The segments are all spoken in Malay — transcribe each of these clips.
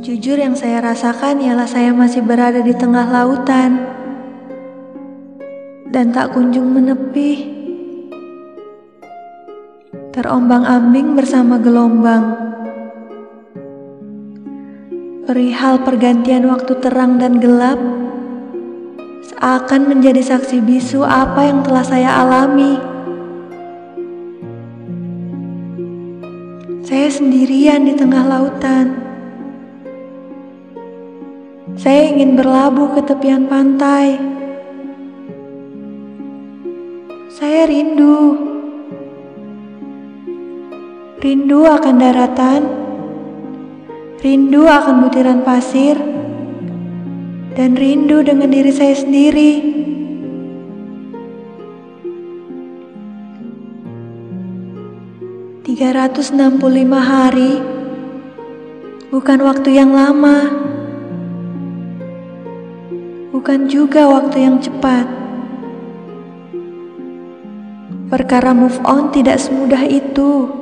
Jujur yang saya rasakan ialah saya masih berada di tengah lautan dan tak kunjung menepi. Terombang-ambing bersama gelombang. Perihal pergantian waktu terang dan gelap seakan menjadi saksi bisu apa yang telah saya alami. Saya sendirian di tengah lautan. Saya ingin berlabuh ke tepian pantai. Saya rindu. Rindu akan daratan, rindu akan butiran pasir, dan rindu dengan diri saya sendiri. ...365 hari... bukan waktu yang lama, bukan juga waktu yang cepat. Perkara move on tidak semudah itu.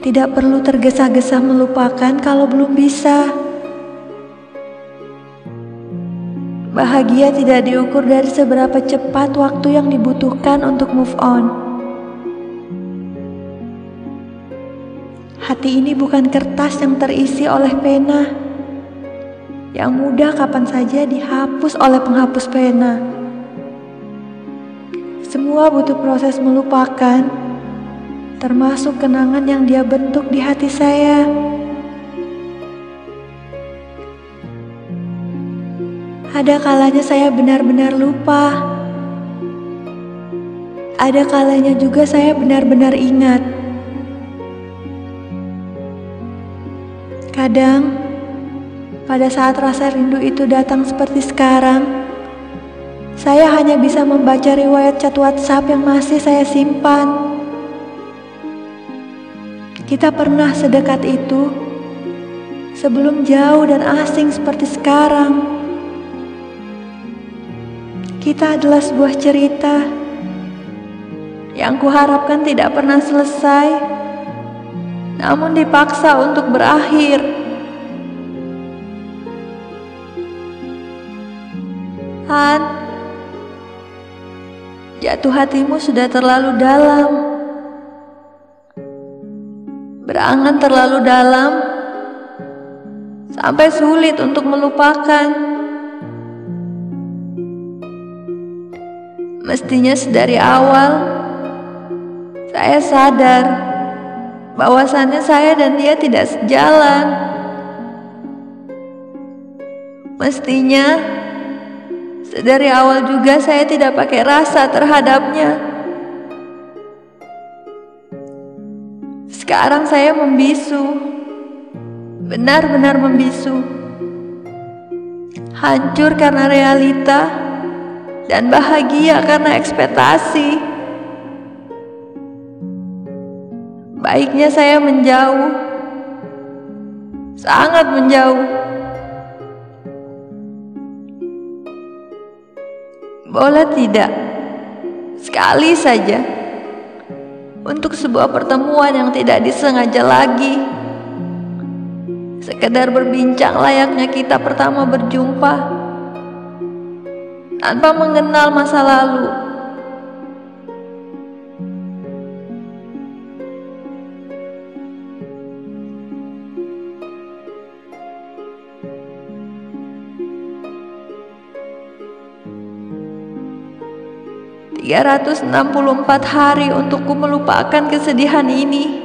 Tidak perlu tergesa-gesa melupakan kalau belum bisa. Bahagia tidak diukur dari seberapa cepat waktu yang dibutuhkan untuk move on. Hati ini bukan kertas yang terisi oleh pena, yang mudah kapan saja dihapus oleh penghapus pena. Semua butuh proses melupakan, termasuk kenangan yang dia bentuk di hati saya. Ada kalanya saya benar-benar lupa. Ada kalanya juga saya benar-benar ingat. Kadang, pada saat rasa rindu itu datang seperti sekarang, saya hanya bisa membaca riwayat chat WhatsApp yang masih saya simpan. Kita pernah sedekat itu, sebelum jauh dan asing seperti sekarang. Kita adalah sebuah cerita yang kuharapkan tidak pernah selesai, namun dipaksa untuk berakhir. Han, jatuh hatimu sudah terlalu dalam. Berangan terlalu dalam sampai sulit untuk melupakan. Mestinya sedari awal saya sadar bahwasannya saya dan dia tidak sejalan. Mestinya sedari awal juga saya tidak pakai rasa terhadapnya. Sekarang saya membisu, benar-benar membisu, hancur karena realita dan bahagia karena ekspektasi. Baiknya saya menjauh, sangat menjauh. Boleh tidak? Sekali saja, untuk sebuah pertemuan yang tidak disengaja lagi, sekedar berbincang layaknya kita pertama berjumpa, tanpa mengenal masa lalu. ...364 hari untukku melupakan kesedihan ini.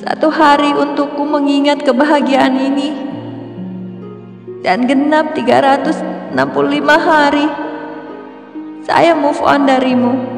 1 hari untukku mengingat kebahagiaan ini. Dan genap 365 hari saya move on darimu.